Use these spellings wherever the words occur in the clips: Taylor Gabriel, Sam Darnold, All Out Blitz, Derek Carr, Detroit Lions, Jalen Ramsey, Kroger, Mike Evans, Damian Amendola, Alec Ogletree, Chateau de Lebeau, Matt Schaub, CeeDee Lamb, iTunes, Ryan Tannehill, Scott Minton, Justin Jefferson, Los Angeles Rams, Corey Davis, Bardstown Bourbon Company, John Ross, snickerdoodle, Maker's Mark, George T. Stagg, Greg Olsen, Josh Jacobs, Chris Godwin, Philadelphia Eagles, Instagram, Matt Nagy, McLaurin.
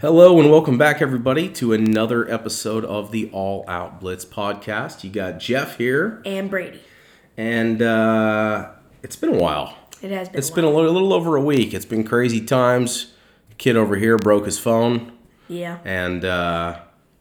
Hello and welcome back, everybody, to another episode of the All Out Blitz podcast. You got Jeff here. And Brady. And it's been a while. It has been It's been a little over a week. It's been crazy times. The kid over here broke his phone. Yeah. And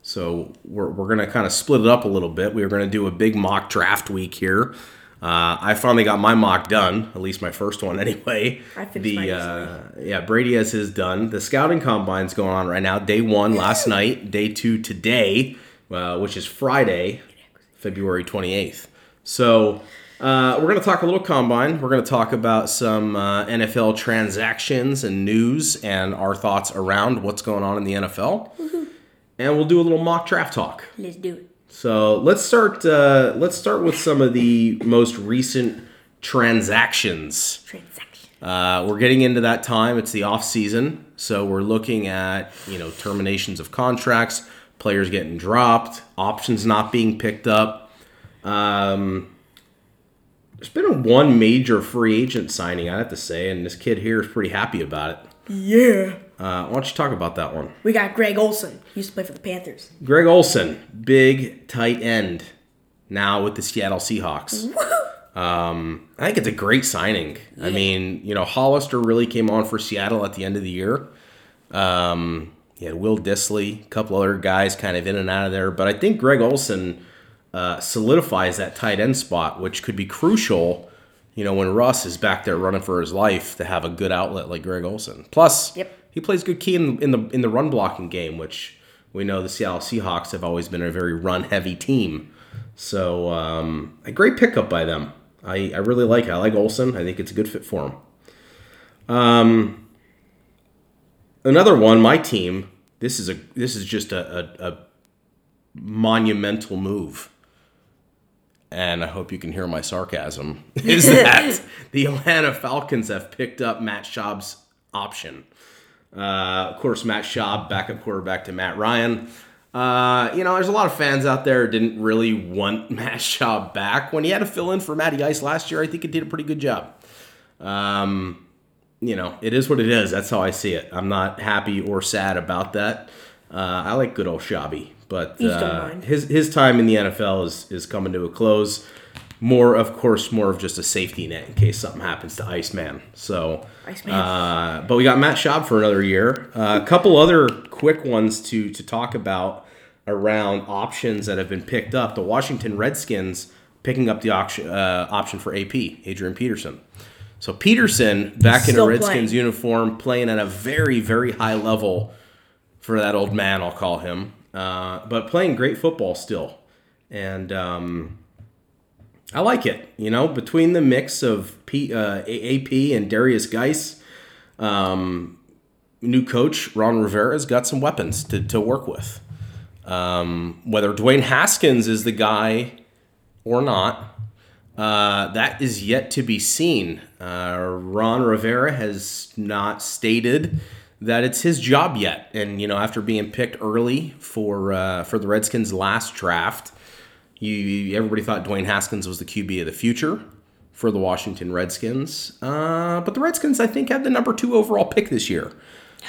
so we're going to kind of split it up a little bit. We were going to do a big mock draft week here. I finally got my mock done, at least my first one anyway. I finished mine easily. Yeah, Brady has his done. The scouting combine's going on right now. Day one last night, day two today, which is Friday, February 28th. So we're going to talk a little combine. We're going to talk about some NFL transactions and news and our thoughts around what's going on in the NFL. Mm-hmm. And we'll do a little mock draft talk. Let's do it. So let's start with some of the most recent transactions. We're getting into that time. It's the off season, so we're looking at terminations of contracts, players getting dropped, options not being picked up. There's been one major free agent signing, I have to say, and this kid here is pretty happy about it. Yeah. Why don't you talk about that one? We got Greg Olsen. He used to play for the Panthers. Greg Olsen, big tight end, now with the Seattle Seahawks. I think it's a great signing. Yeah. I mean, Hollister really came on for Seattle at the end of the year. He had Will Dissly, a couple other guys kind of in and out of there. But I think Greg Olsen solidifies that tight end spot, which could be crucial, when Russ is back there running for his life, to have a good outlet like Greg Olsen. Plus, he plays good key in the run blocking game, which we know the Seattle Seahawks have always been a very run heavy team. So a great pickup by them. I really like it. I like Olsen. I think it's a good fit for him. Another one, my team. This is just a monumental move. And I hope you can hear my sarcasm. Is that the Atlanta Falcons have picked up Matt Schaub's option? Of course, Matt Schaub, backup quarterback to Matt Ryan. There's a lot of fans out there who didn't really want Matt Schaub back. When he had to fill in for Matty Ice last year, I think he did a pretty good job. It is what it is. That's how I see it. I'm not happy or sad about that. I like good old Shabby, but his time in the NFL is coming to a close. More of just a safety net in case something happens to Iceman. So, but we got Matt Schaub for another year. A couple other quick ones to talk about around options that have been picked up. The Washington Redskins picking up the option for AP, Adrian Peterson. So Peterson, back in a Redskins uniform, playing at a very, very high level for that old man, I'll call him. But playing great football still. And I like it, between the mix of AP and Darius Geis, new coach Ron Rivera's got some weapons to work with. Whether Dwayne Haskins is the guy or not, that is yet to be seen. Ron Rivera has not stated that it's his job yet. And, after being picked early for the Redskins last draft, everybody thought Dwayne Haskins was the QB of the future for the Washington Redskins. But the Redskins, I think, had the number 2 overall pick this year.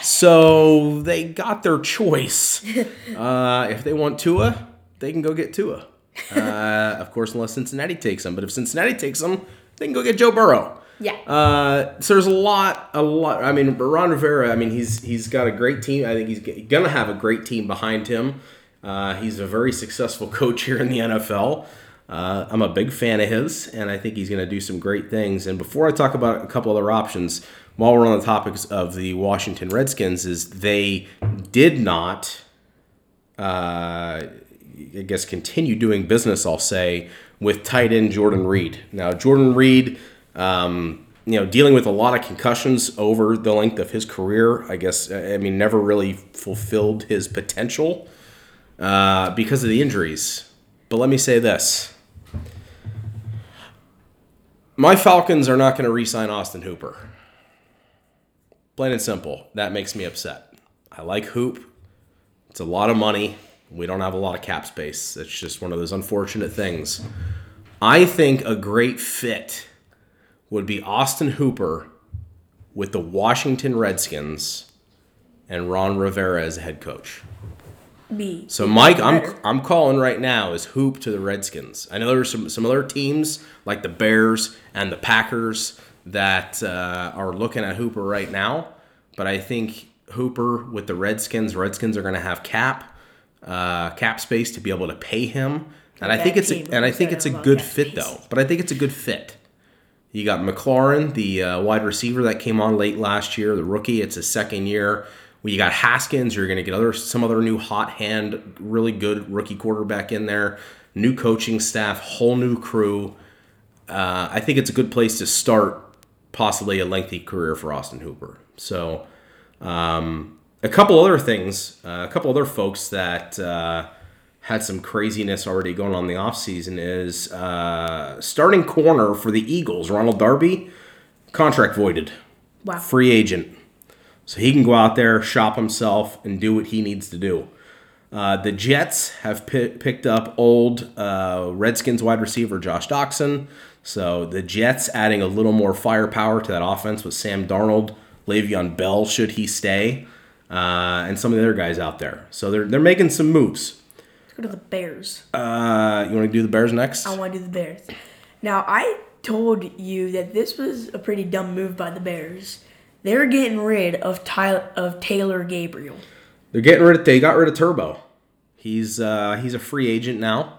So they got their choice. If they want Tua, they can go get Tua. Of course, unless Cincinnati takes him. But if Cincinnati takes him, they can go get Joe Burrow. Yeah. So there's a lot. I mean, Ron Rivera, he's got a great team. I think he's going to have a great team behind him. He's a very successful coach here in the NFL. I'm a big fan of his, and I think he's going to do some great things. And before I talk about a couple other options, while we're on the topics of the Washington Redskins, is they did not, continue doing business, I'll say, with tight end Jordan Reed. Now, Jordan Reed, dealing with a lot of concussions over the length of his career, never really fulfilled his potential. Because of the injuries. But let me say this. My Falcons are not going to re-sign Austin Hooper. Plain and simple. That makes me upset. I like Hoop. It's a lot of money. We don't have a lot of cap space. It's just one of those unfortunate things. I think a great fit would be Austin Hooper with the Washington Redskins and Ron Rivera as head coach. Me. So, Mike, I'm calling right now is Hoop to the Redskins. I know there were some other teams like the Bears and the Packers that are looking at Hooper right now, but I think Hooper with the Redskins, are going to have cap space to be able to pay him, and I think it's a good fit though. But I think it's a good fit. You got McLaurin, the wide receiver that came on late last year, the rookie. It's his second year. Well, you got Haskins. You're going to get some other new hot hand, really good rookie quarterback in there. New coaching staff, whole new crew. I think it's a good place to start possibly a lengthy career for Austin Hooper. So a couple other things, a couple other folks that had some craziness already going on in the offseason is starting corner for the Eagles, Ronald Darby, contract voided. Wow. Free agent. So he can go out there, shop himself, and do what he needs to do. The Jets have picked up old Redskins wide receiver Josh Doxson. So the Jets adding a little more firepower to that offense with Sam Darnold, Le'Veon Bell, should he stay, and some of the other guys out there. So they're making some moves. Let's go to the Bears. You want to do the Bears next? I want to do the Bears. Now, I told you that this was a pretty dumb move by the Bears. They're getting rid of Taylor Gabriel. They got rid of Turbo. He's a free agent now.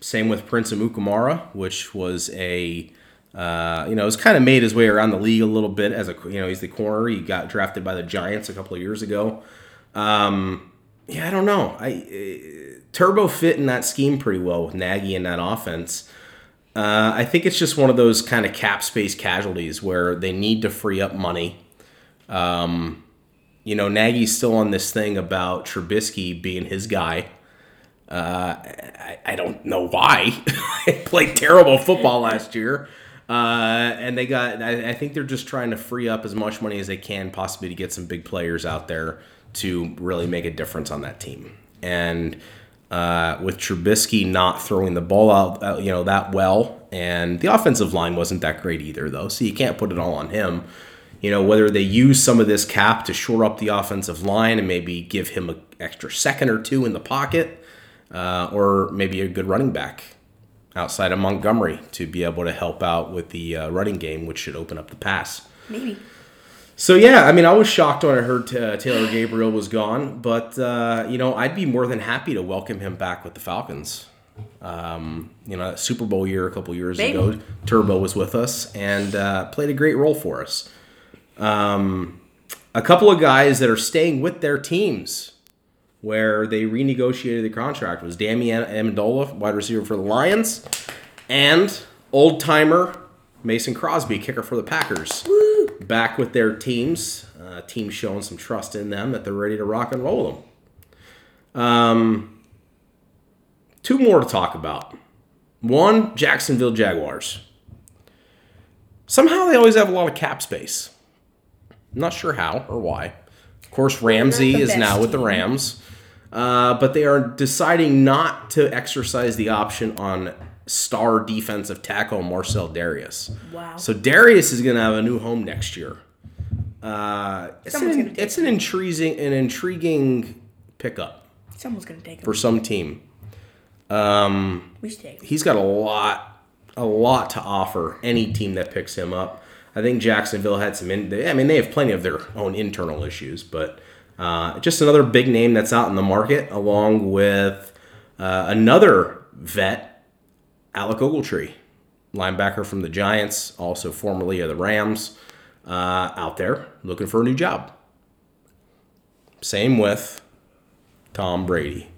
Same with Prince Amukamara, which was has kind of made his way around the league a little bit as he's the corner. He got drafted by the Giants a couple of years ago. I don't know. Turbo fit in that scheme pretty well with Nagy in that offense. I think it's just one of those kind of cap space casualties where they need to free up money. Nagy's still on this thing about Trubisky being his guy. I don't know why. They played terrible football last year. And they got. I think they're just trying to free up as much money as they can possibly to get some big players out there to really make a difference on that team. And with Trubisky not throwing the ball out, that well, and the offensive line wasn't that great either, though, so you can't put it all on him. Whether they use some of this cap to shore up the offensive line and maybe give him an extra second or two in the pocket, or maybe a good running back outside of Montgomery to be able to help out with the running game, which should open up the pass. Maybe. So, I was shocked when I heard Taylor Gabriel was gone, but, I'd be more than happy to welcome him back with the Falcons. That Super Bowl year a couple years ago, Turbo was with us and played a great role for us. A couple of guys that are staying with their teams where they renegotiated the contract was Damian Amendola, wide receiver for the Lions, and old-timer Mason Crosby, kicker for the Packers. Woo! Back with their teams. Teams showing some trust in them that they're ready to rock and roll with them. Two more to talk about. One, Jacksonville Jaguars. Somehow they always have a lot of cap space. I'm not sure how or why. Of course, Ramsey is now with the Rams. But they are deciding not to exercise the option on star defensive tackle Marcel Darius. Wow. So Darius is going to have a new home next year. It's an intriguing pickup. Someone's going to take him. For some team. We should take him. He's got a lot to offer any team that picks him up. I think Jacksonville had they have plenty of their own internal issues, but just another big name that's out in the market along with another vet, Alec Ogletree, linebacker from the Giants, also formerly of the Rams, out there looking for a new job. Same with Tom Brady.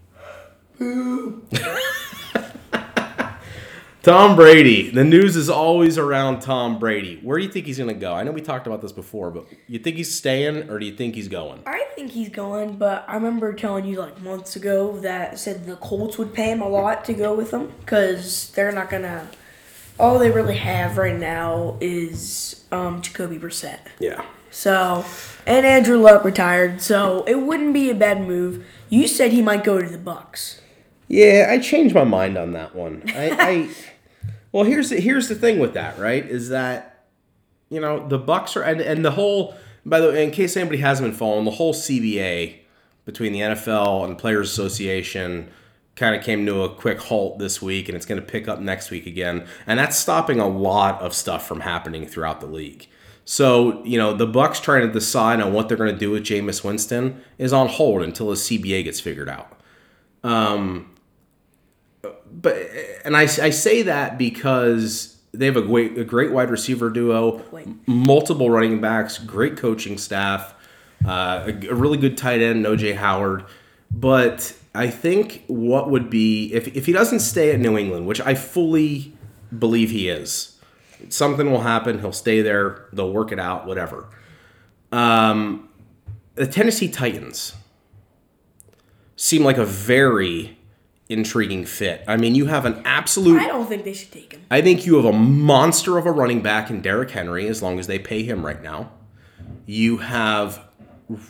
Tom Brady. The news is always around Tom Brady. Where do you think he's going to go? I know we talked about this before, but you think he's staying or do you think he's going? I think he's going, but I remember telling you months ago that said the Colts would pay him a lot to go with them because they're not going to – all they really have right now is Jacoby Brissett. Yeah. So – and Andrew Luck retired, so it wouldn't be a bad move. You said he might go to the Bucs. Yeah, I changed my mind on that one. Well, here's the thing with that, right? Is that the Bucs are and the whole By the way, in case anybody hasn't been following, the whole CBA between the NFL and the Players Association kind of came to a quick halt this week, and it's going to pick up next week again. And that's stopping a lot of stuff from happening throughout the league. So, you know, the Bucks trying to decide on what they're going to do with Jameis Winston is on hold until his CBA gets figured out. But I say that because they have a great wide receiver duo, multiple running backs, great coaching staff, a really good tight end, O.J. Howard. But I think what would be, if he doesn't stay at New England, which I fully believe he is, something will happen. He'll stay there. They'll work it out, whatever. The Tennessee Titans seem like a very intriguing fit. I mean, you have an absolute... I don't think they should take him. I think you have a monster of a running back in Derrick Henry, as long as they pay him right now. You have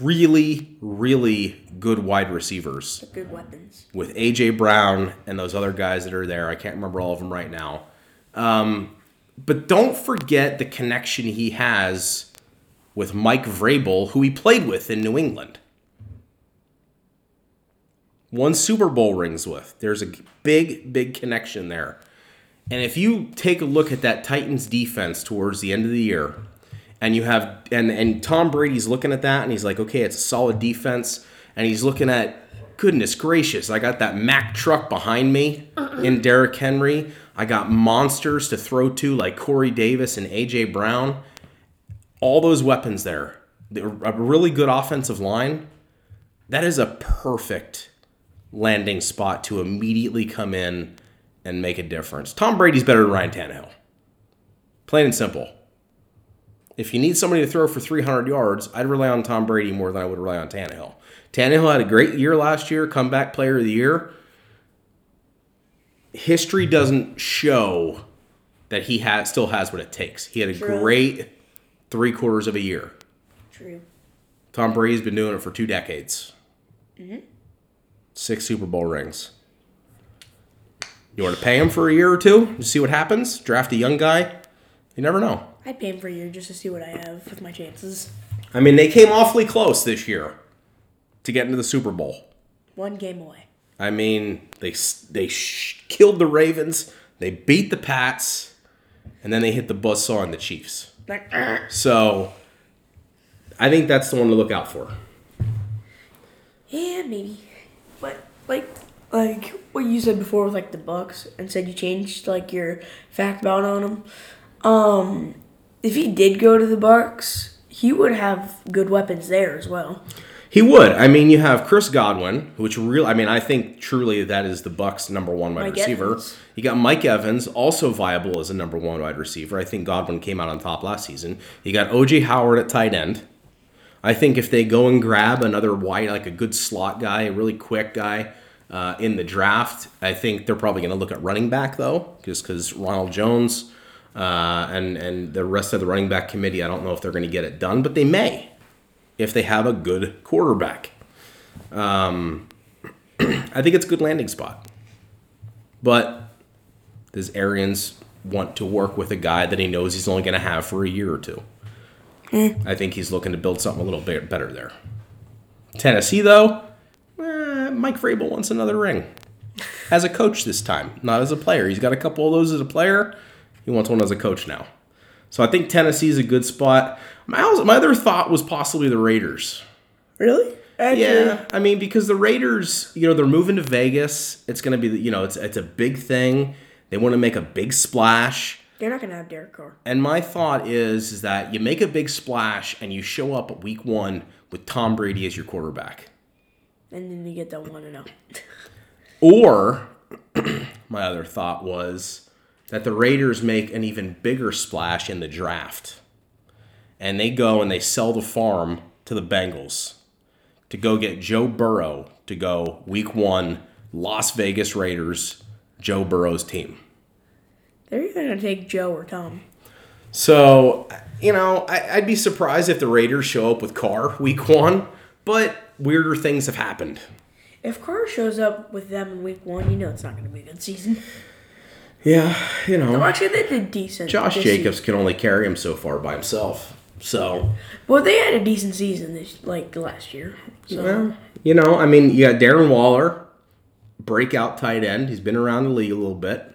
really, really good wide receivers. Good weapons. With A.J. Brown and those other guys that are there. I can't remember all of them right now. But don't forget the connection he has with Mike Vrabel, who he played with in New England. One Super Bowl rings with. There's a big, big connection there. And if you take a look at that Titans defense towards the end of the year, and you have and Tom Brady's looking at that, and he's like, okay, it's a solid defense. And he's looking at, goodness gracious, I got that Mack truck behind me in Derrick Henry. I got monsters to throw to like Corey Davis and A.J. Brown. All those weapons there. A really good offensive line. That is a perfect landing spot to immediately come in and make a difference. Tom Brady's better than Ryan Tannehill. Plain and simple. If you need somebody to throw for 300 yards, I'd rely on Tom Brady more than I would rely on Tannehill. Tannehill had a great year last year, comeback player of the year. History doesn't show that he still has what it takes. He had a great three-quarters of a year. True. Tom Brady's been doing it for 2 decades. Mm-hmm. 6 Super Bowl rings. You want to pay him for a year or two to see what happens? Draft a young guy? You never know. I'd pay him for a year just to see what I have with my chances. I mean, they came awfully close this year to get into the Super Bowl. 1 game away. I mean, they killed the Ravens, they beat the Pats, and then they hit the buzzsaw on the Chiefs. So, I think that's the one to look out for. Yeah, maybe. But, like what you said before with, like, the Bucks, and said you changed, like, your fact about on them. If he did go to the Bucks, he would have good weapons there as well. He would. I mean, you have Chris Godwin, I think truly that is the Bucks' number one wide receiver. Evans. You got Mike Evans, also viable as a number one wide receiver. I think Godwin came out on top last season. You got O.J. Howard at tight end. I think if they go and grab another wide, like a good slot guy, a really quick guy in the draft, I think they're probably going to look at running back, though, just because Ronald Jones and the rest of the running back committee, I don't know if they're going to get it done, but they may. If they have a good quarterback. I think it's a good landing spot. But does Arians want to work with a guy that he knows he's only going to have for a year or two? I think he's looking to build something a little bit better there. Tennessee, though, Mike Vrabel wants another ring. As a coach this time, not as a player. He's got a couple of those as a player. He wants one as a coach now. So I think Tennessee's a good spot. My other thought was possibly the Raiders. Really? Actually. Yeah. I mean, because the Raiders, you know, they're moving to Vegas. It's going to be, you know, it's a big thing. They want to make a big splash. They're not going to have Derek Carr. And my thought is that you make a big splash and you show up at week one with Tom Brady as your quarterback. And then you get that 1-0. Or my other thought was that the Raiders make an even bigger splash in the draft. And they go and they sell the farm to the Bengals to go get Joe Burrow to go week one, Las Vegas Raiders, Joe Burrow's team. They're either going to take Joe or Tom. So, you know, I'd be surprised if the Raiders show up with Carr week one, but weirder things have happened. If Carr shows up with them in week one, you know it's not going to be a good season. Yeah, you know. No, actually, they did decent. Josh Jacobs can only carry him so far by himself. So. Well, they had a decent season last year. So. Well, you got Darren Waller, breakout tight end. He's been around the league a little bit.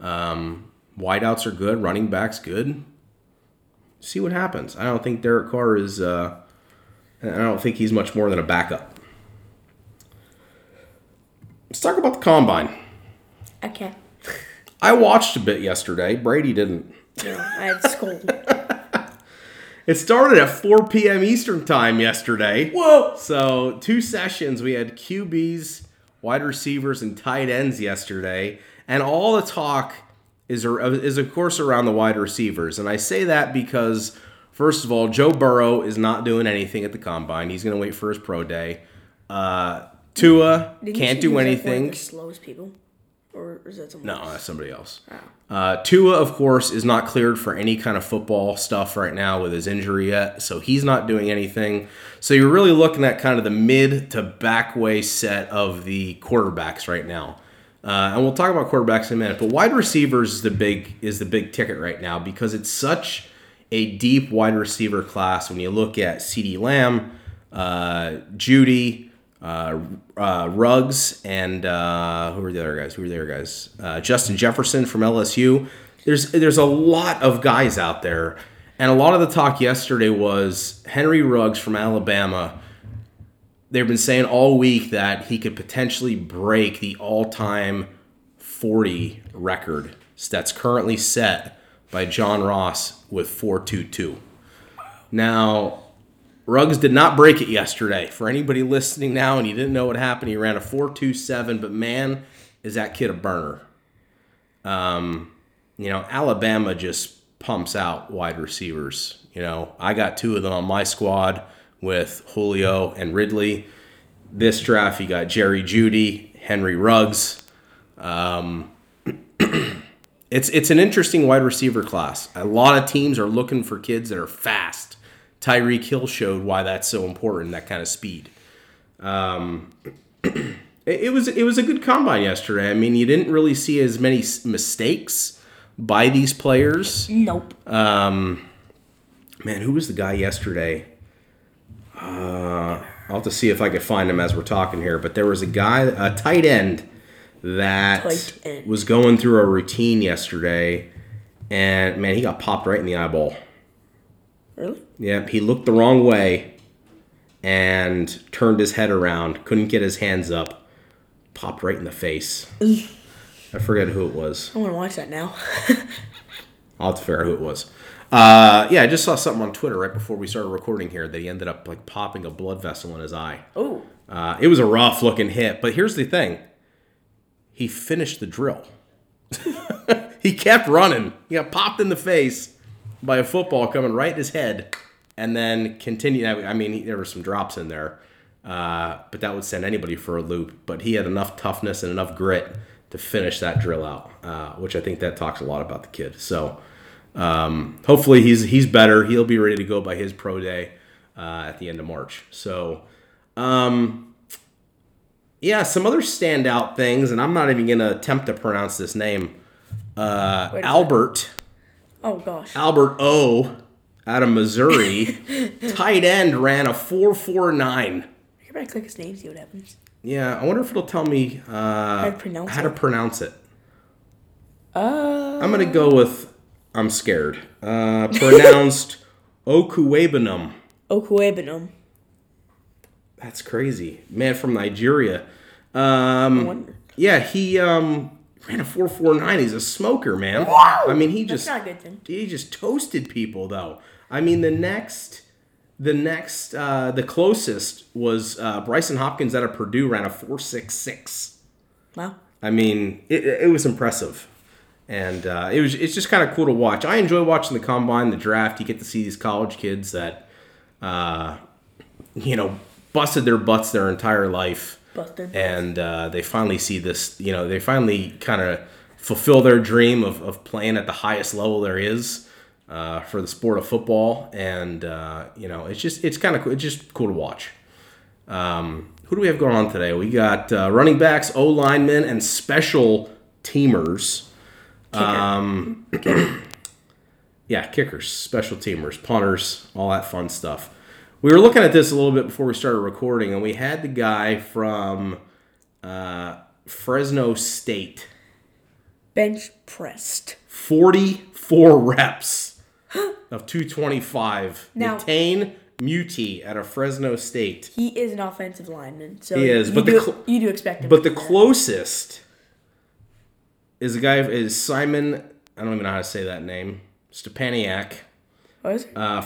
Wideouts are good. Running backs good. See what happens. I don't think Derek Carr is. I don't think he's much more than a backup. Let's talk about the combine. Okay. I watched a bit yesterday. Brady didn't. No, I had school. It started at 4 p.m. Eastern time yesterday. Whoa! So, two sessions. We had QBs, wide receivers, and tight ends yesterday. And all the talk is of course, around the wide receivers. And I say that because, first of all, Joe Burrow is not doing anything at the combine. He's going to wait for his pro day. Tua can't do anything. Like the slowest people? Or is that someone else? No, that's somebody else. Oh. Tua, of course, is not cleared for any kind of football stuff right now with his injury yet, so he's not doing anything. So you're really looking at kind of the mid to back way set of the quarterbacks right now. And we'll talk about quarterbacks in a minute, but wide receivers is the big ticket right now because it's such a deep wide receiver class. When you look at CeeDee Lamb, Jeudy, Ruggs, and who were the other guys? Justin Jefferson from LSU. There's a lot of guys out there, and a lot of the talk yesterday was Henry Ruggs from Alabama. They've been saying all week that he could potentially break the all-time 40 record that's currently set by John Ross with 4.22. Now, Ruggs did not break it yesterday. For anybody listening now and you didn't know what happened, he ran a 4.27, but man, is that kid a burner. Alabama just pumps out wide receivers. I got two of them on my squad with Julio and Ridley. This draft, you got Jerry Jeudy, Henry Ruggs. It's an interesting wide receiver class. A lot of teams are looking for kids that are fast. Tyreek Hill showed why that's so important, that kind of speed. It was a good combine yesterday. I mean, you didn't really see as many mistakes by these players. Nope. Who was the guy yesterday? I'll have to see if I can find him as we're talking here. But there was a guy, a tight end, that was going through a routine yesterday. And, man, he got popped right in the eyeball. Really? Yeah, he looked the wrong way and turned his head around. Couldn't get his hands up. Popped right in the face. I forget who it was. I want to watch that now. I'll have to figure out who it was. I just saw something on Twitter right before we started recording here that he ended up popping a blood vessel in his eye. Oh. It was a rough looking hit. But here's the thing. He finished the drill. He kept running. He got popped in the face by a football coming right at his head, and then continued. I mean, there were some drops in there, but that would send anybody for a loop. But he had enough toughness and enough grit to finish that drill out, which I think that talks a lot about the kid. So hopefully he's better. He'll be ready to go by his pro day at the end of March. So some other standout things, and I'm not even going to attempt to pronounce this name. Albert. Oh, gosh. Albert O. out of Missouri. Tight end ran a 4.49. I better click his name, see what happens. Yeah, I wonder if it'll tell me how to pronounce it. I'm going to go with, I'm scared. Pronounced Okuebanum. Okuebanum. That's crazy. Man from Nigeria. I wonder. Yeah, he... ran a 4.49. He's a smoker, man. Whoa! I mean, that's not a good thing. He just toasted people, though. I mean, the closest was Bryson Hopkins out of Purdue ran a 4.66. Wow. I mean, it was impressive, and it's just kind of cool to watch. I enjoy watching the combine, the draft. You get to see these college kids that, busted their butts their entire life. And they finally see this, they finally kind of fulfill their dream of playing at the highest level there is for the sport of football. And, it's just cool to watch. Who do we have going on today? We got running backs, O-linemen, and special teamers. Kicker. Yeah, kickers, special teamers, punters, all that fun stuff. We were looking at this a little bit before we started recording, and we had the guy from Fresno State. Bench pressed. 44 reps of 225. Now, Natane Muti out of Fresno State. He is an offensive lineman, so he is, you do expect him. But the closest is a guy, is Simon, I don't even know how to say that name. Stepaniak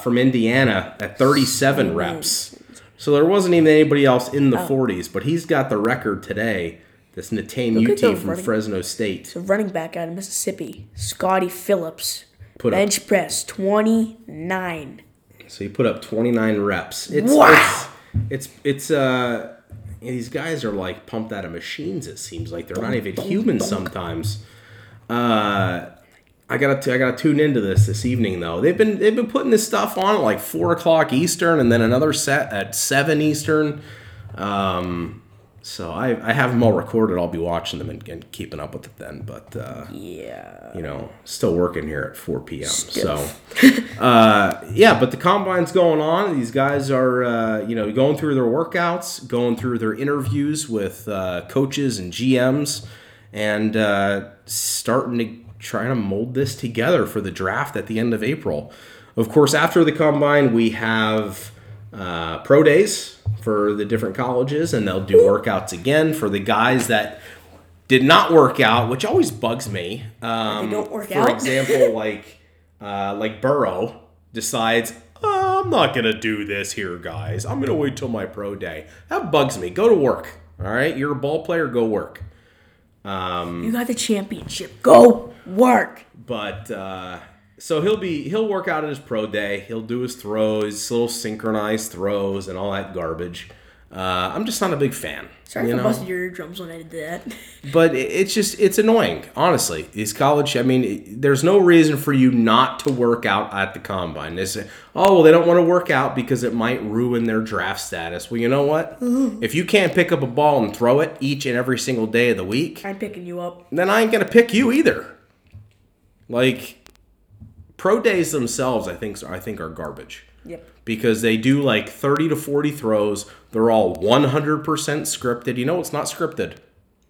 from Indiana at 37 reps. So there wasn't even anybody else in the 40s, but he's got the record today. This Natane Muti from Fresno State. So running back out of Mississippi, Scotty Phillips, bench press, 29. So he put up 29 reps. Wow! It's these guys are like pumped out of machines, it seems like. They're not even human sometimes. I gotta tune into this evening though. They've been putting this stuff on at like 4 o'clock Eastern, and then another set at 7 Eastern. So I have them all recorded. I'll be watching them and keeping up with it then. But yeah, still working here at 4 p.m. Stiff. So yeah, but the combine's going on. These guys are going through their workouts, going through their interviews with coaches and GMs, and starting to. Trying to mold this together for the draft at the end of April. Of course, after the combine, we have pro days for the different colleges, and they'll do workouts again for the guys that did not work out, which always bugs me. They don't work out. For example, like Burrow decides, I'm not going to do this here, guys. I'm going to wait till my pro day. That bugs me. Go to work. All right? You're a ball player. Go work. You got the championship. Go work. But so he'll work out at his pro day. He'll do his throws, little synchronized throws, and all that garbage. I'm just not a big fan. Sorry if I busted your eardrums when I did that. But it's annoying, honestly. These college, there's no reason for you not to work out at the combine. They say, they don't want to work out because it might ruin their draft status. Well, you know what? If you can't pick up a ball and throw it each and every single day of the week. I'm picking you up. Then I ain't going to pick you either. Like, pro days themselves, I think are garbage. Yep. Because they do like 30 to 40 throws. They're all 100% scripted. You know what's not scripted?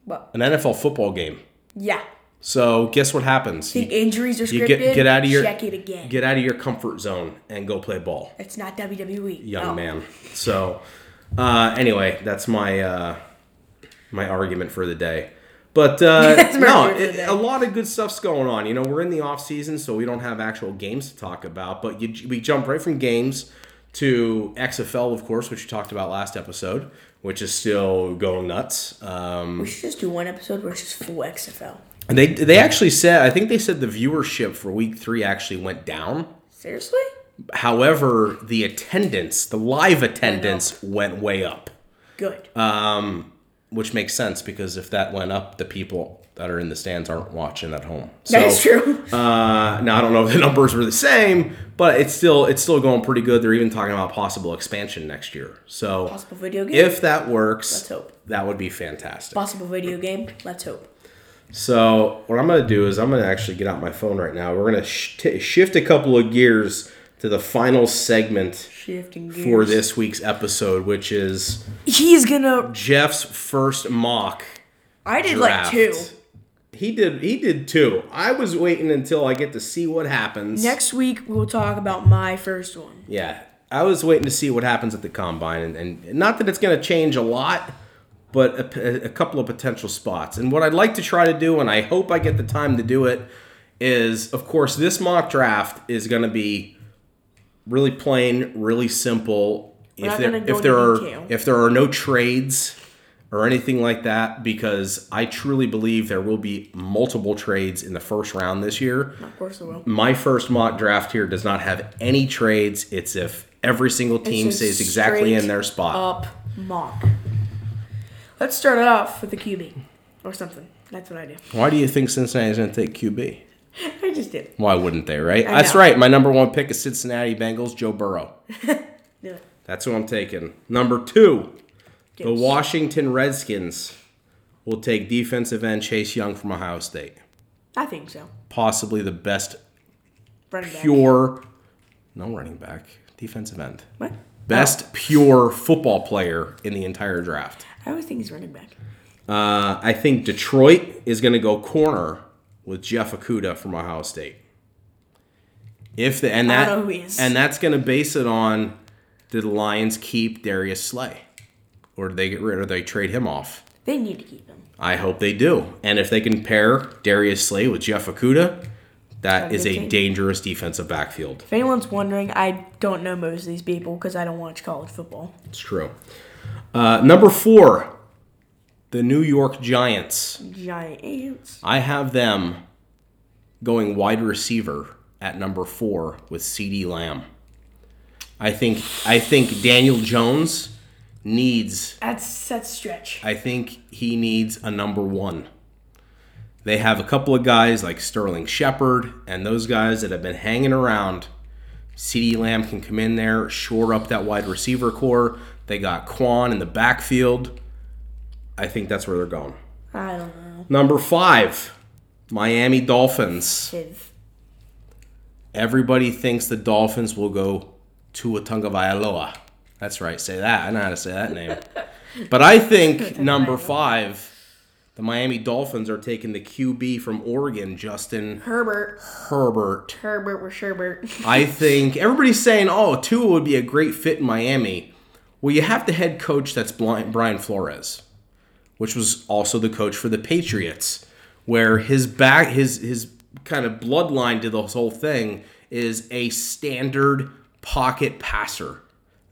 What? An NFL football game. Yeah. So guess what happens? The injuries are scripted. You get out of your, check it again. Get out of your comfort zone and go play ball. It's not WWE. Young man. So anyway, that's my my argument for the day. But a lot of good stuff's going on. You know, we're in the off season, so we don't have actual games to talk about. But we jump right from games to XFL, of course, which we talked about last episode, which is still going nuts. We should just do one episode where it's just full XFL. They actually said, I think they said the viewership for week 3 actually went down. Seriously? However, the attendance, the live attendance, went way up. Good. Which makes sense, because if that went up, the people that are in the stands aren't watching at home. So, that is true. Now, I don't know if the numbers were the same, but it's still going pretty good. They're even talking about possible expansion next year. So possible video game. If that works, let's hope. That would be fantastic. Possible video game. Let's hope. So what I'm going to do is I'm going to actually get out my phone right now. We're going to shift a couple of gears to the final segment for this week's episode, which is Jeff's first mock. I did draft. Like two. He did two. I was waiting until I get to see what happens. Next week we'll talk about my first one. Yeah, I was waiting to see what happens at the combine, and not that it's going to change a lot, but a couple of potential spots. And what I'd like to try to do, and I hope I get the time to do it, is of course this mock draft is going to be really plain, really simple. If there are no trades or anything like that, because I truly believe there will be multiple trades in the first round this year. Of course there will. My first mock draft here does not have any trades. It's if every single team stays exactly in their spot. Up mock. Let's start it off with the QB or something. That's what I do. Why do you think Cincinnati's going to take QB? I just did. Why wouldn't they, right? That's right. My number one pick is Cincinnati Bengals, Joe Burrow. Yeah. That's who I'm taking. Number 2, the Washington Redskins will take defensive end Chase Young from Ohio State. I think so. Possibly the best pure... Back. No running back. Defensive end. What? Best pure football player in the entire draft. I always think he's running back. I think Detroit is going to go corner with Jeff Okudah from Ohio State. And that's going to base it on, did the Lions keep Darius Slay? Or do they get rid of, or they trade him off? They need to keep him. I hope they do. And if they can pair Darius Slay with Jeff Okudah, that is a dangerous defensive backfield. If anyone's wondering, I don't know most of these people because I don't watch college football. It's true. Number 4, the New York Giants. I have them going wide receiver at number 4 with CeeDee Lamb. I think Daniel Jones needs... That's stretch. I think he needs a number 1. They have a couple of guys like Sterling Shepard and those guys that have been hanging around. CeeDee Lamb can come in there, shore up that wide receiver core. They got Quan in the backfield. I think that's where they're going. I don't know. Number 5, Miami Dolphins. Everybody thinks the Dolphins will go Tua Tagovailoa. That's right, say that. I know how to say that name. But I think number 5, the Miami Dolphins are taking the QB from Oregon, Justin Herbert. I think everybody's saying, oh, Tua would be a great fit in Miami. Well, you have the head coach that's Brian Flores, which was also the coach for the Patriots, where his kind of bloodline to this whole thing is a standard pocket passer.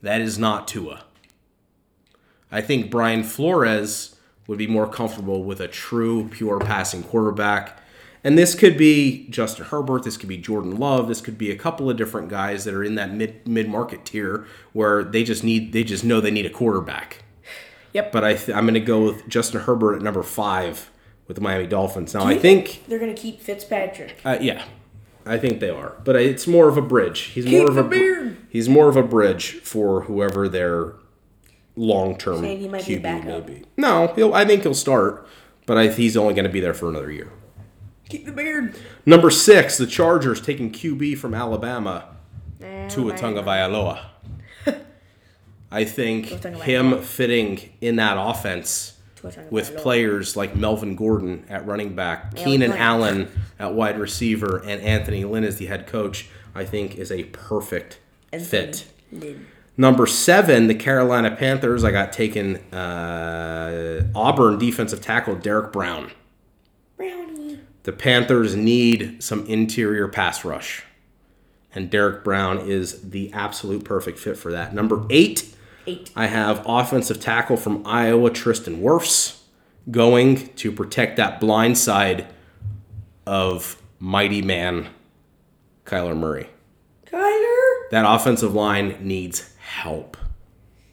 That is not Tua. I think Brian Flores would be more comfortable with a true, pure passing quarterback. And this could be Justin Herbert. This could be Jordan Love. This could be a couple of different guys that are in that mid-market tier where they just know they need a quarterback. Yep. But I'm going to go with Justin Herbert at number 5 with the Miami Dolphins. Now, I think they're going to keep Fitzpatrick. Yeah, I think they are. But it's more of a bridge. He's more of a bridge for whoever their long-term QB may be. No, I think he'll start, but he's only going to be there for another year. Keep the beard. Number 6, the Chargers taking QB from Alabama, Tua Tagovailoa. I think him fitting in that offense with players like Melvin Gordon at running back, Keenan Allen at wide receiver, and Anthony Lynn as the head coach, I think is a perfect fit. Number 7, the Carolina Panthers. I got taken Auburn defensive tackle Derrick Brown. The Panthers need some interior pass rush, and Derrick Brown is the absolute perfect fit for that. Number 8. I have offensive tackle from Iowa, Tristan Wirfs, going to protect that blind side of mighty man Kyler Murray. Kyler? That offensive line needs help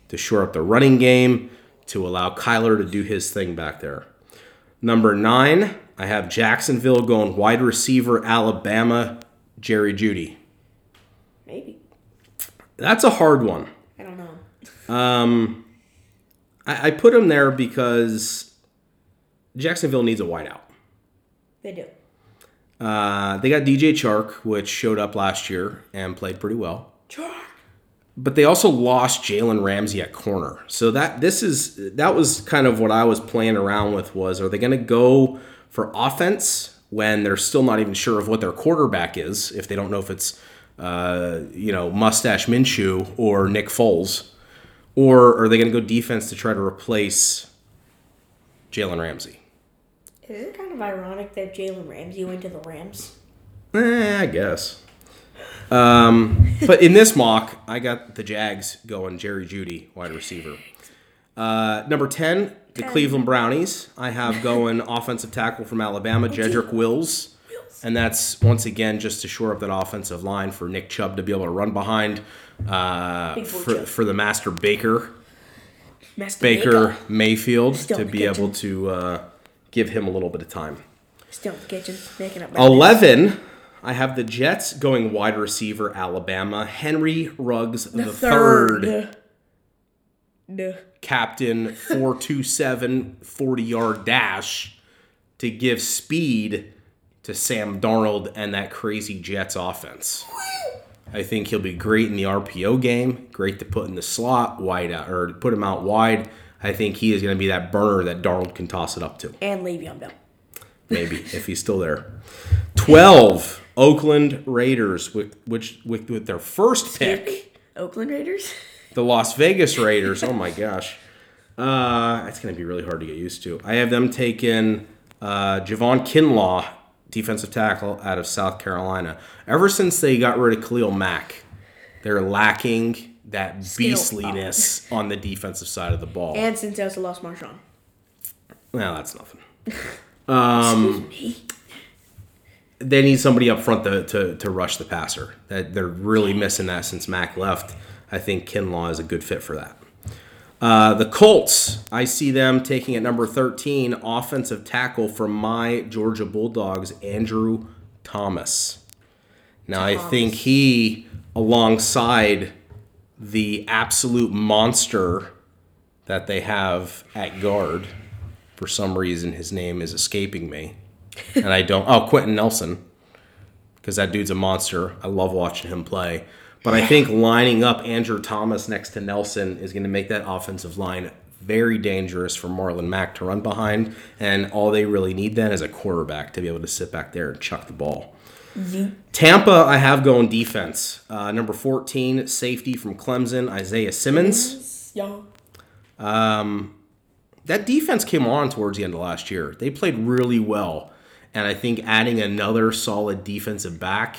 to shore up the running game, to allow Kyler to do his thing back there. Number 9, I have Jacksonville going wide receiver, Alabama, Jerry Jeudy. Maybe. That's a hard one. I don't know. I put him there because Jacksonville needs a wideout. They do. They got DJ Chark, which showed up last year and played pretty well. Chark. But they also lost Jalen Ramsey at corner. So that was kind of what I was playing around with was, are they going to go for offense when they're still not even sure of what their quarterback is, if they don't know if it's Mustache Minshew or Nick Foles, or are they going to go defense to try to replace Jalen Ramsey? Is it kind of ironic that Jalen Ramsey went to the Rams? I guess. But in this mock, I got the Jags going Jerry Jeudy, wide receiver. Number 10, the Cleveland Brownies. I have going offensive tackle from Alabama, Jedrick Wills. And that's, once again, just to shore up that offensive line for Nick Chubb to be able to run behind for the Baker Mayfield to be able to... give him a little bit of time. Still in the kitchen, making up. 11, I have the Jets going wide receiver, Alabama, Henry Ruggs III. Captain 427 40-yard dash to give speed to to Sam Darnold and that crazy Jets offense. I think he'll be great in the RPO game, great to put in the slot wide out, or put him out wide. I think he is going to be that burner that Darnold can toss it up to. And Le'Veon Bell. Maybe, if he's still there. 12, Oakland Raiders, with their first pick. Oakland Raiders? The Las Vegas Raiders. Oh, my gosh. That's going to be really hard to get used to. I have them taking Javon Kinlaw, defensive tackle out of South Carolina. Ever since they got rid of Khalil Mack, they're lacking that beastliness on the defensive side of the ball. And since they also lost Marshawn. Well, that's nothing. Excuse me. They need somebody up front to rush the passer. They're really missing that since Mack left. I think Kinlaw is a good fit for that. The Colts, I see them taking at number 13, offensive tackle from my Georgia Bulldogs, Andrew Thomas. Now, I think he, alongside the absolute monster that they have at guard, for some reason his name is escaping me, and I don't. Oh, Quentin Nelson, because that dude's a monster. I love watching him play. But I think lining up Andrew Thomas next to Nelson is going to make that offensive line very dangerous for Marlon Mack to run behind. And all they really need then is a quarterback to be able to sit back there and chuck the ball. Mm-hmm. Tampa, I have going defense. Number 14, safety from Clemson, Isaiah Simmons. Yeah. That defense came on towards the end of last year. They played really well. And I think adding another solid defensive back.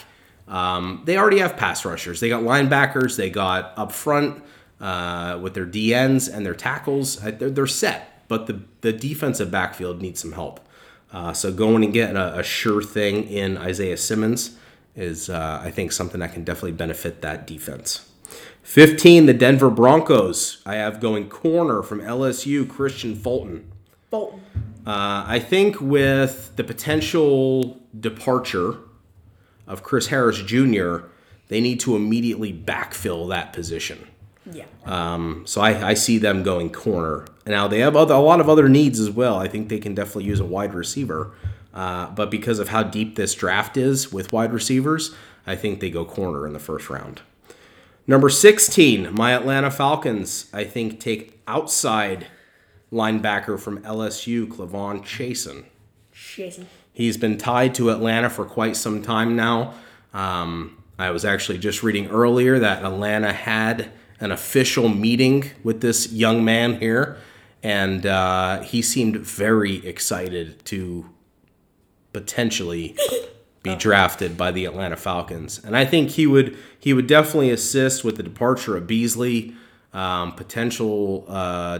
They already have pass rushers. They got linebackers. They got up front with their DNs and their tackles. They're set, but the defensive backfield needs some help. So going and getting a sure thing in Isaiah Simmons is, I think, something that can definitely benefit that defense. 15, the Denver Broncos. I have going corner from LSU, Christian Fulton. Fulton. I think with the potential departure of Chris Harris Jr., they need to immediately backfill that position. Yeah. So I see them going corner. Now, they have a lot of other needs as well. I think they can definitely use a wide receiver. But because of how deep this draft is with wide receivers, I think they go corner in the first round. Number 16, my Atlanta Falcons, I think, take outside linebacker from LSU, Clavon Chason. He's been tied to Atlanta for quite some time now. I was actually just reading earlier that Atlanta had an official meeting with this young man here, and he seemed very excited to potentially be drafted by the Atlanta Falcons. And I think he would definitely assist with the departure of Beasley, potential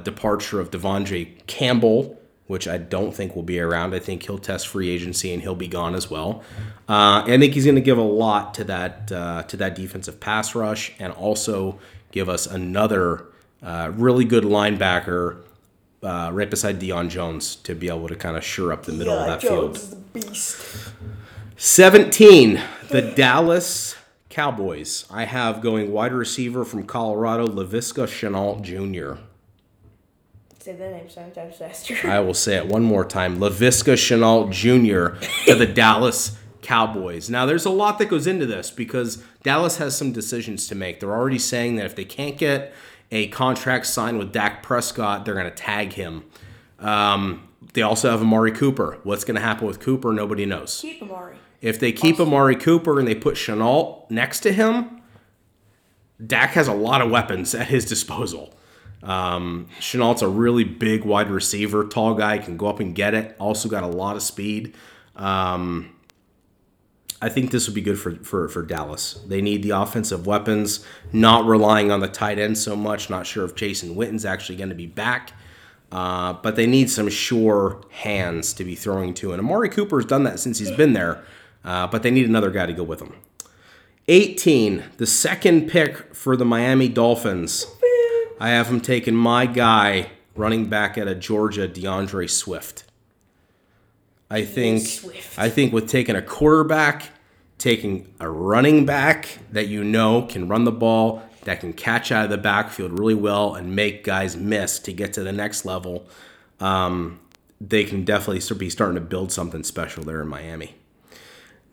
departure of Devontae Campbell, which I don't think will be around. I think he'll test free agency and he'll be gone as well. I think he's going to give a lot to that defensive pass rush and also give us another really good linebacker right beside Deion Jones to be able to kind of shore up the middle of that field. Jones is the beast. 17, the Dallas Cowboys. I have going wide receiver from Colorado, Laviska Shenault Jr. Say the name sometimes faster. I will say it one more time. Laviska Shenault Jr. to the Dallas Cowboys. Now, there's a lot that goes into this because Dallas has some decisions to make. They're already saying that if they can't get a contract signed with Dak Prescott, they're going to tag him. They also have Amari Cooper. What's going to happen with Cooper, nobody knows. Keep Amari. If they keep Amari Cooper and they put Shenault next to him, Dak has a lot of weapons at his disposal. Chenault's a really big wide receiver, tall guy, can go up and get it. Also got a lot of speed. I think this would be good for Dallas. They need the offensive weapons, not relying on the tight end so much. Not sure if Jason Witten's actually going to be back. But they need some sure hands to be throwing to. And Amari Cooper's done that since he's been there. But they need another guy to go with him. 18, the second pick for the Miami Dolphins. I have him taking my guy, running back out of Georgia, DeAndre Swift. I think with taking a quarterback, taking a running back that you know can run the ball, that can catch out of the backfield really well and make guys miss to get to the next level, they can definitely be starting to build something special there in Miami.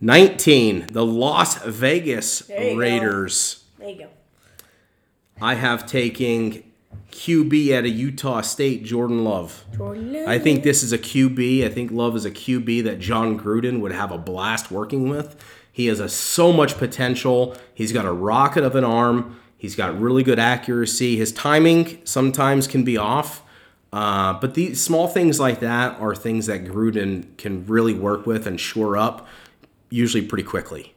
19, the Las Vegas Raiders. There you go. I have taken QB out of Utah State, Jordan Love. I think this is a QB. I think Love is a QB that John Gruden would have a blast working with. He has so much potential. He's got a rocket of an arm. He's got really good accuracy. His timing sometimes can be off. But these small things like that are things that Gruden can really work with and shore up, usually pretty quickly.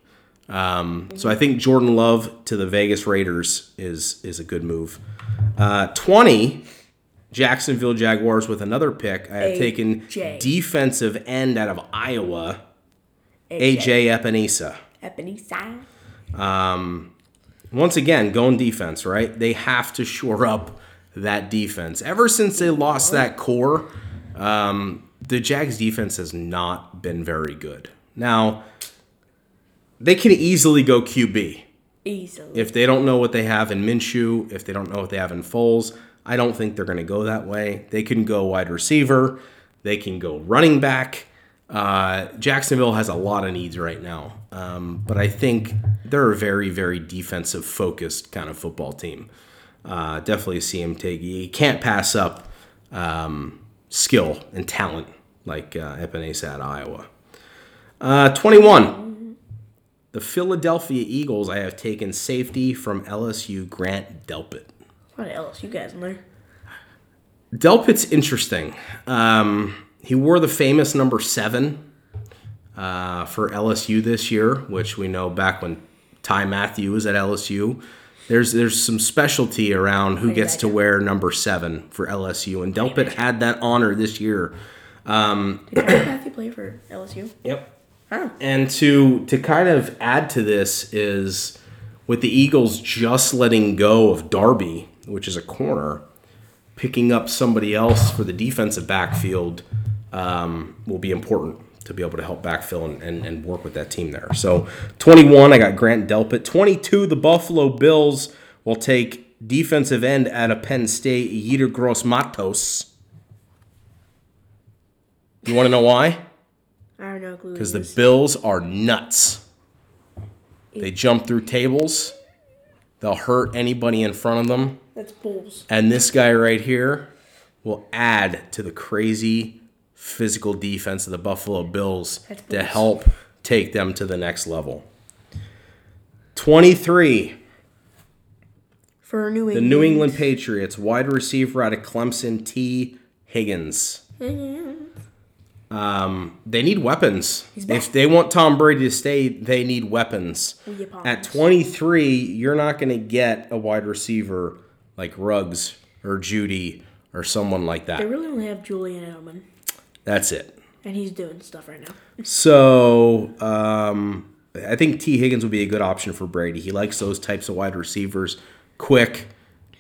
So I think Jordan Love to the Vegas Raiders is a good move. 20, Jacksonville Jaguars with another pick. I have taken defensive end out of Iowa, A.J. Epenesa. Once again, going defense, right? They have to shore up that defense. Ever since they lost that core, the Jags defense has not been very good. Now, they can easily go QB. If they don't know what they have in Minshew, if they don't know what they have in Foles, I don't think they're going to go that way. They can go wide receiver. They can go running back. Jacksonville has a lot of needs right now. But I think they're a very, very defensive-focused kind of football team. Definitely see him take. You can't pass up skill and talent like Epenesa at Iowa. 21, the Philadelphia Eagles. I have taken safety from LSU, Grant Delpit. What else you guys in there? Delpit's interesting. He wore the famous number 7 for LSU this year, which we know back when Ty Matthew was at LSU. There's some specialty around who gets to wear number 7 for LSU, and Delpit had that honor this year. Did Matthew play for LSU? Yep. Oh. And to kind of add to this is with the Eagles just letting go of Darby, which is a corner, picking up somebody else for the defensive backfield will be important to be able to help backfill and work with that team there. So 21, I got Grant Delpit. 22, the Buffalo Bills will take defensive end out of Penn State, Yeter Gross-Matos. You want to know why? I don't know. Because the Bills are nuts. They jump through tables. They'll hurt anybody in front of them. That's Bulls. And this guy right here will add to the crazy physical defense of the Buffalo Bills to help take them to the next level. 23. For New England. The New England Patriots. Wide receiver out of Clemson, T. Higgins. They need weapons. If they want Tom Brady to stay, they need weapons. At 23, you're not going to get a wide receiver like Ruggs or Jeudy or someone like that. They really only have Julian Edelman. That's it. And he's doing stuff right now. So I think T. Higgins would be a good option for Brady. He likes those types of wide receivers. Quick,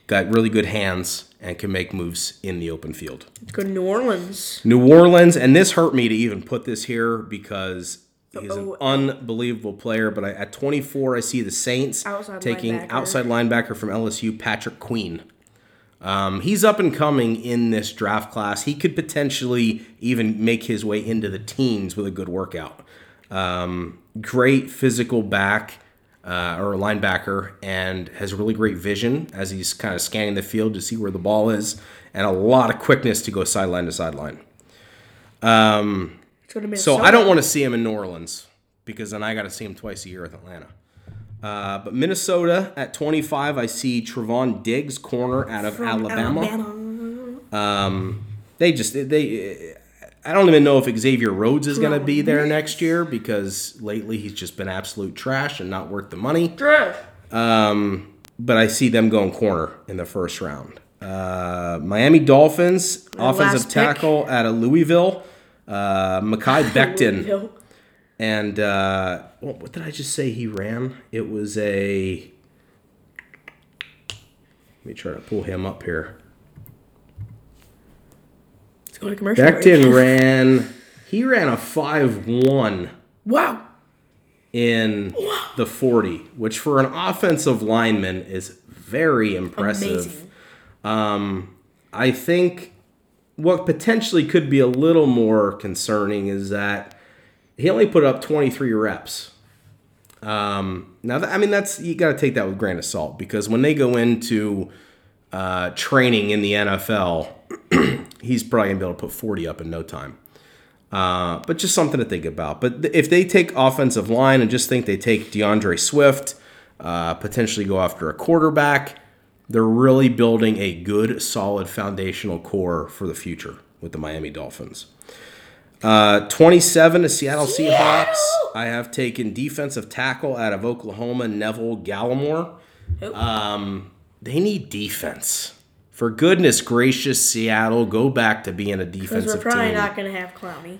got really good hands, and can make moves in the open field. Let's go to New Orleans. And this hurt me to even put this here because he's an unbelievable player. But at 24, I see the Saints outside linebacker from LSU, Patrick Queen. He's up and coming in this draft class. He could potentially even make his way into the teens with a good workout. Great physical back. Or a linebacker, and has really great vision as he's kind of scanning the field to see where the ball is, and a lot of quickness to go sideline to sideline. So I don't want to see him in New Orleans because then I got to see him twice a year with Atlanta. But Minnesota at 25, I see Trevon Diggs, corner out of Alabama. I don't even know if Xavier Rhodes is going to be there next year because lately he's just been absolute trash and not worth the money. Trash. But I see them going corner in the first round. Miami Dolphins, offensive tackle out of Louisville, Mekhi Becton. And what did I just say he ran? It was a – let me try to pull him up here. Becton ran a 5.1. Wow. The 40, which for an offensive lineman is very impressive. Amazing. I think what potentially could be a little more concerning is that He only put up 23 reps. That's, you got to take that with a grain of salt, because when they go into training in the NFL, he's probably going to be able to put 40 up in no time. But just something to think about. But if they take offensive line and just think they take DeAndre Swift, potentially go after a quarterback, they're really building a good, solid foundational core for the future with the Miami Dolphins. 27 to Seattle Seahawks. I have taken defensive tackle out of Oklahoma, Neville Gallimore. They need defense. For goodness gracious, Seattle, go back to being a defensive team. Because we're probably not going to have Clowney.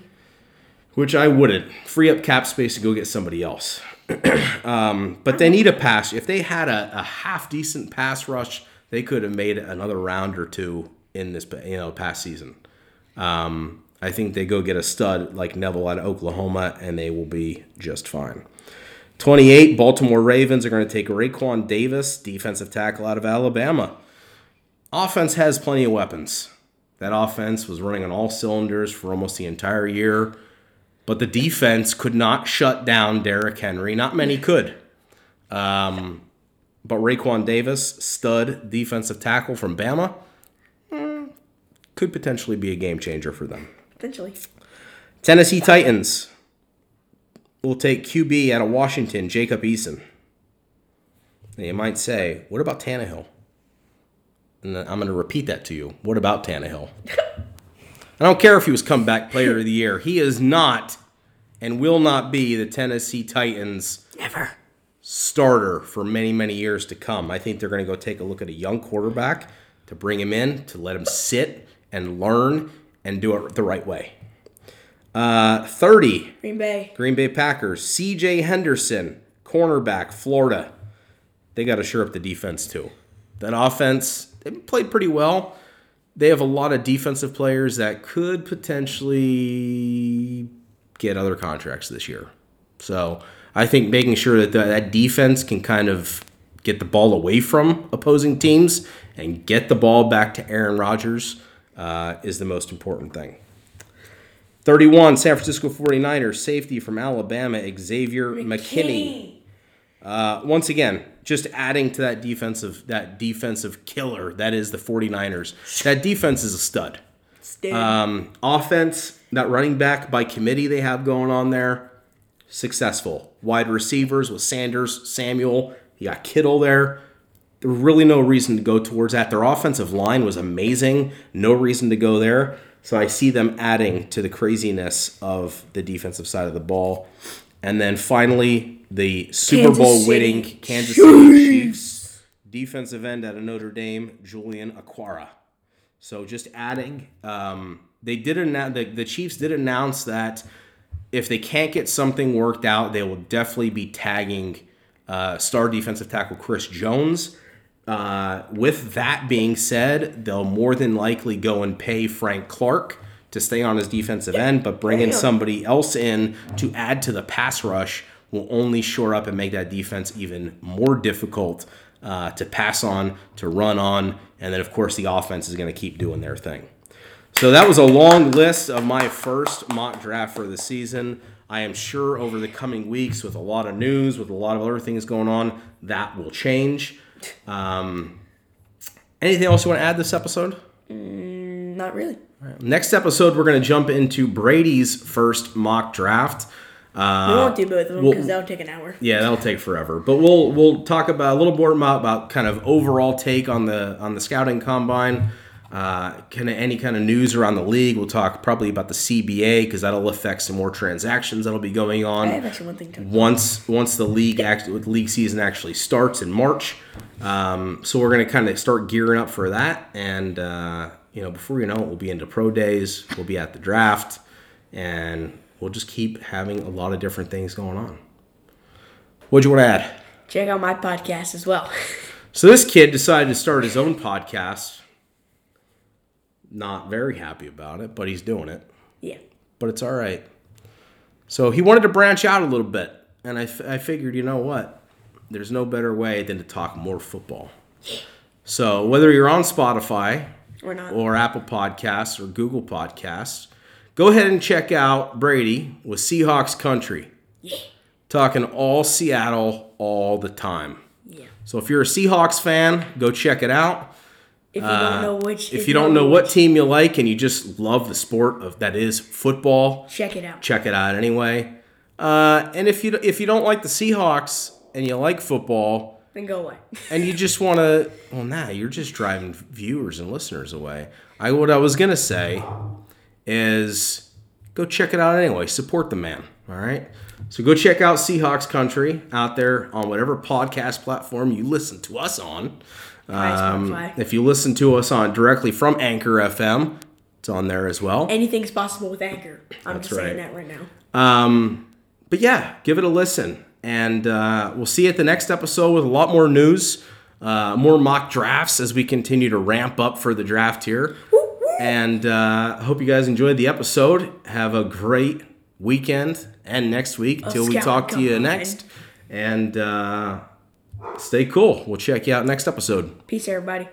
Which I wouldn't. Free up cap space to go get somebody else. But they need a pass. If they had a half-decent pass rush, they could have made another round or two in this past season. I think they go get a stud like Neville out of Oklahoma, and they will be just fine. 28, Baltimore Ravens are going to take Raekwon Davis, defensive tackle out of Alabama. Offense has plenty of weapons. That offense was running on all cylinders for almost the entire year, but the defense could not shut down Derrick Henry. Not many could. But Raekwon Davis, stud defensive tackle from Bama, could potentially be a game changer for them. Potentially. Tennessee Titans will take QB out of Washington, Jacob Eason. And you might say, what about Tannehill? And I'm going to repeat that to you. What about Tannehill? I don't care if he was comeback player of the year. He is not and will not be the Tennessee Titans starter for many, many years to come. I think they're going to go take a look at a young quarterback to bring him in, to let him sit and learn and do it the right way. 30. Green Bay Packers. C.J. Henderson, cornerback, Florida. They got to shore up the defense too. That offense, they played pretty well. They have a lot of defensive players that could potentially get other contracts this year. So I think making sure that that defense can kind of get the ball away from opposing teams and get the ball back to Aaron Rodgers is the most important thing. 31, San Francisco 49ers, safety from Alabama, Xavier McKinney. Once again, just adding to that defensive killer that is the 49ers. That defense is a stud. Offense, that running back by committee they have going on there, successful. Wide receivers with Sanders, Samuel, you got Kittle there. There was really no reason to go towards that. Their offensive line was amazing. No reason to go there. So I see them adding to the craziness of the defensive side of the ball. And then finally, the Super Bowl-winning Kansas City Chiefs defensive end out of Notre Dame, Julian Aquara. So just adding, they did the Chiefs did announce that if they can't get something worked out, they will definitely be tagging star defensive tackle Chris Jones. With that being said, they'll more than likely go and pay Frank Clark to stay on his defensive end, but bringing somebody else in to add to the pass rush will only shore up and make that defense even more difficult to pass on, to run on, and then, of course, the offense is going to keep doing their thing. So that was a long list of my first mock draft for the season. I am sure over the coming weeks, with a lot of news, with a lot of other things going on, that will change. Anything else you want to add this episode? Not really. All right. Next episode, we're going to jump into Brady's first mock draft. We won't do both of them because that'll take an hour. Yeah, that'll take forever. But we'll talk about a little more about kind of overall take on the scouting combine. Any kind of news around the league. We'll talk probably about the CBA because that'll affect some more transactions that'll be going on. I have actually one thing to talk about. Once the league league season actually starts in March. So we're going to kind of start gearing up for that. And before you know it, we'll be into pro days. We'll be at the draft, and we'll just keep having a lot of different things going on. What'd you want to add? Check out my podcast as well. So this kid decided to start his own podcast. Not very happy about it, but he's doing it. Yeah. But it's all right. So he wanted to branch out a little bit. And I figured, you know what? There's no better way than to talk more football. Yeah. So whether you're on Spotify or Apple Podcasts or Google Podcasts, Go ahead and check out Brady with Seahawks Country. Yeah. Talking all Seattle all the time. Yeah. So if you're a Seahawks fan, go check it out. If you don't know which, if you don't know what team you like and you just love the sport of that is football, check it out. Check it out anyway. And if you don't like the Seahawks and you like football, then go away. And you just want to, well, nah, you're just driving viewers and listeners away. What I was gonna say is go check it out anyway. Support the man. All right. So go check out Seahawks Country out there on whatever podcast platform you listen to us on. If you listen to us on directly from Anchor FM, it's on there as well. Anything's possible with Anchor. I'm just saying that right now. But yeah, give it a listen. And we'll see you at the next episode with a lot more news, more mock drafts as we continue to ramp up for the draft here. And I hope you guys enjoyed the episode. Have a great weekend and next week till we talk to you next. And stay cool. We'll check you out next episode. Peace, everybody.